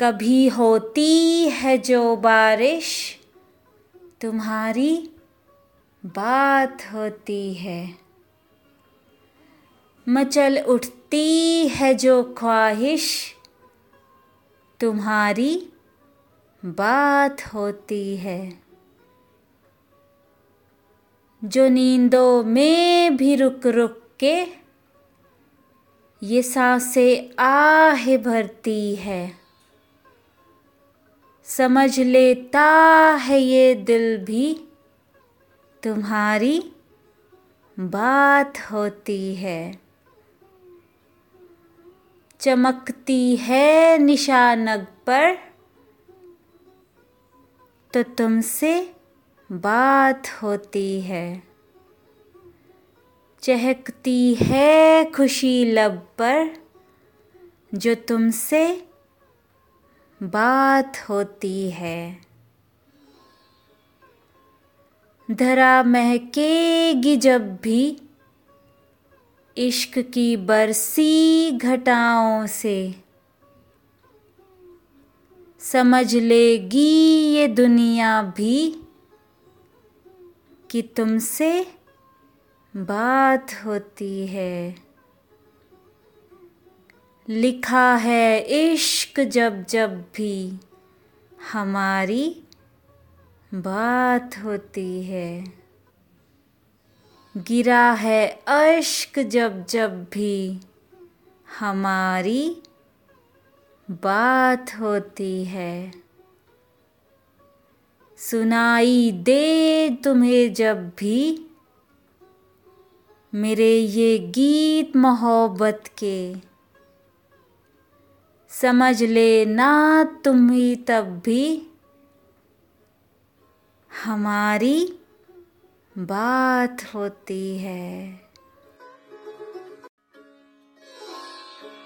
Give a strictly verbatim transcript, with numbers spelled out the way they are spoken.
कभी होती है जो बारिश, तुम्हारी बात होती है। मचल उठती है जो ख्वाहिश, तुम्हारी बात होती है। जो नींदों में भी रुक रुक के ये सांसें आहें भरती है, समझ लेता है ये दिल भी, तुम्हारी बात होती है। चमकती है निशानग पर, तो तुमसे बात होती है। चहकती है खुशी लब पर, जो तुमसे बात होती है। धरा महकेगी जब भी इश्क की बरसी घटाओं से, समझ लेगी ये दुनिया भी कि तुमसे बात होती है। लिखा है इश्क जब जब भी, हमारी बात होती है। गिरा है अश्क जब जब भी, हमारी बात होती है। सुनाई दे तुम्हें जब भी मेरे ये गीत मोहब्बत के, समझ लेना तुम ही तब भी, हमारी बात होती है।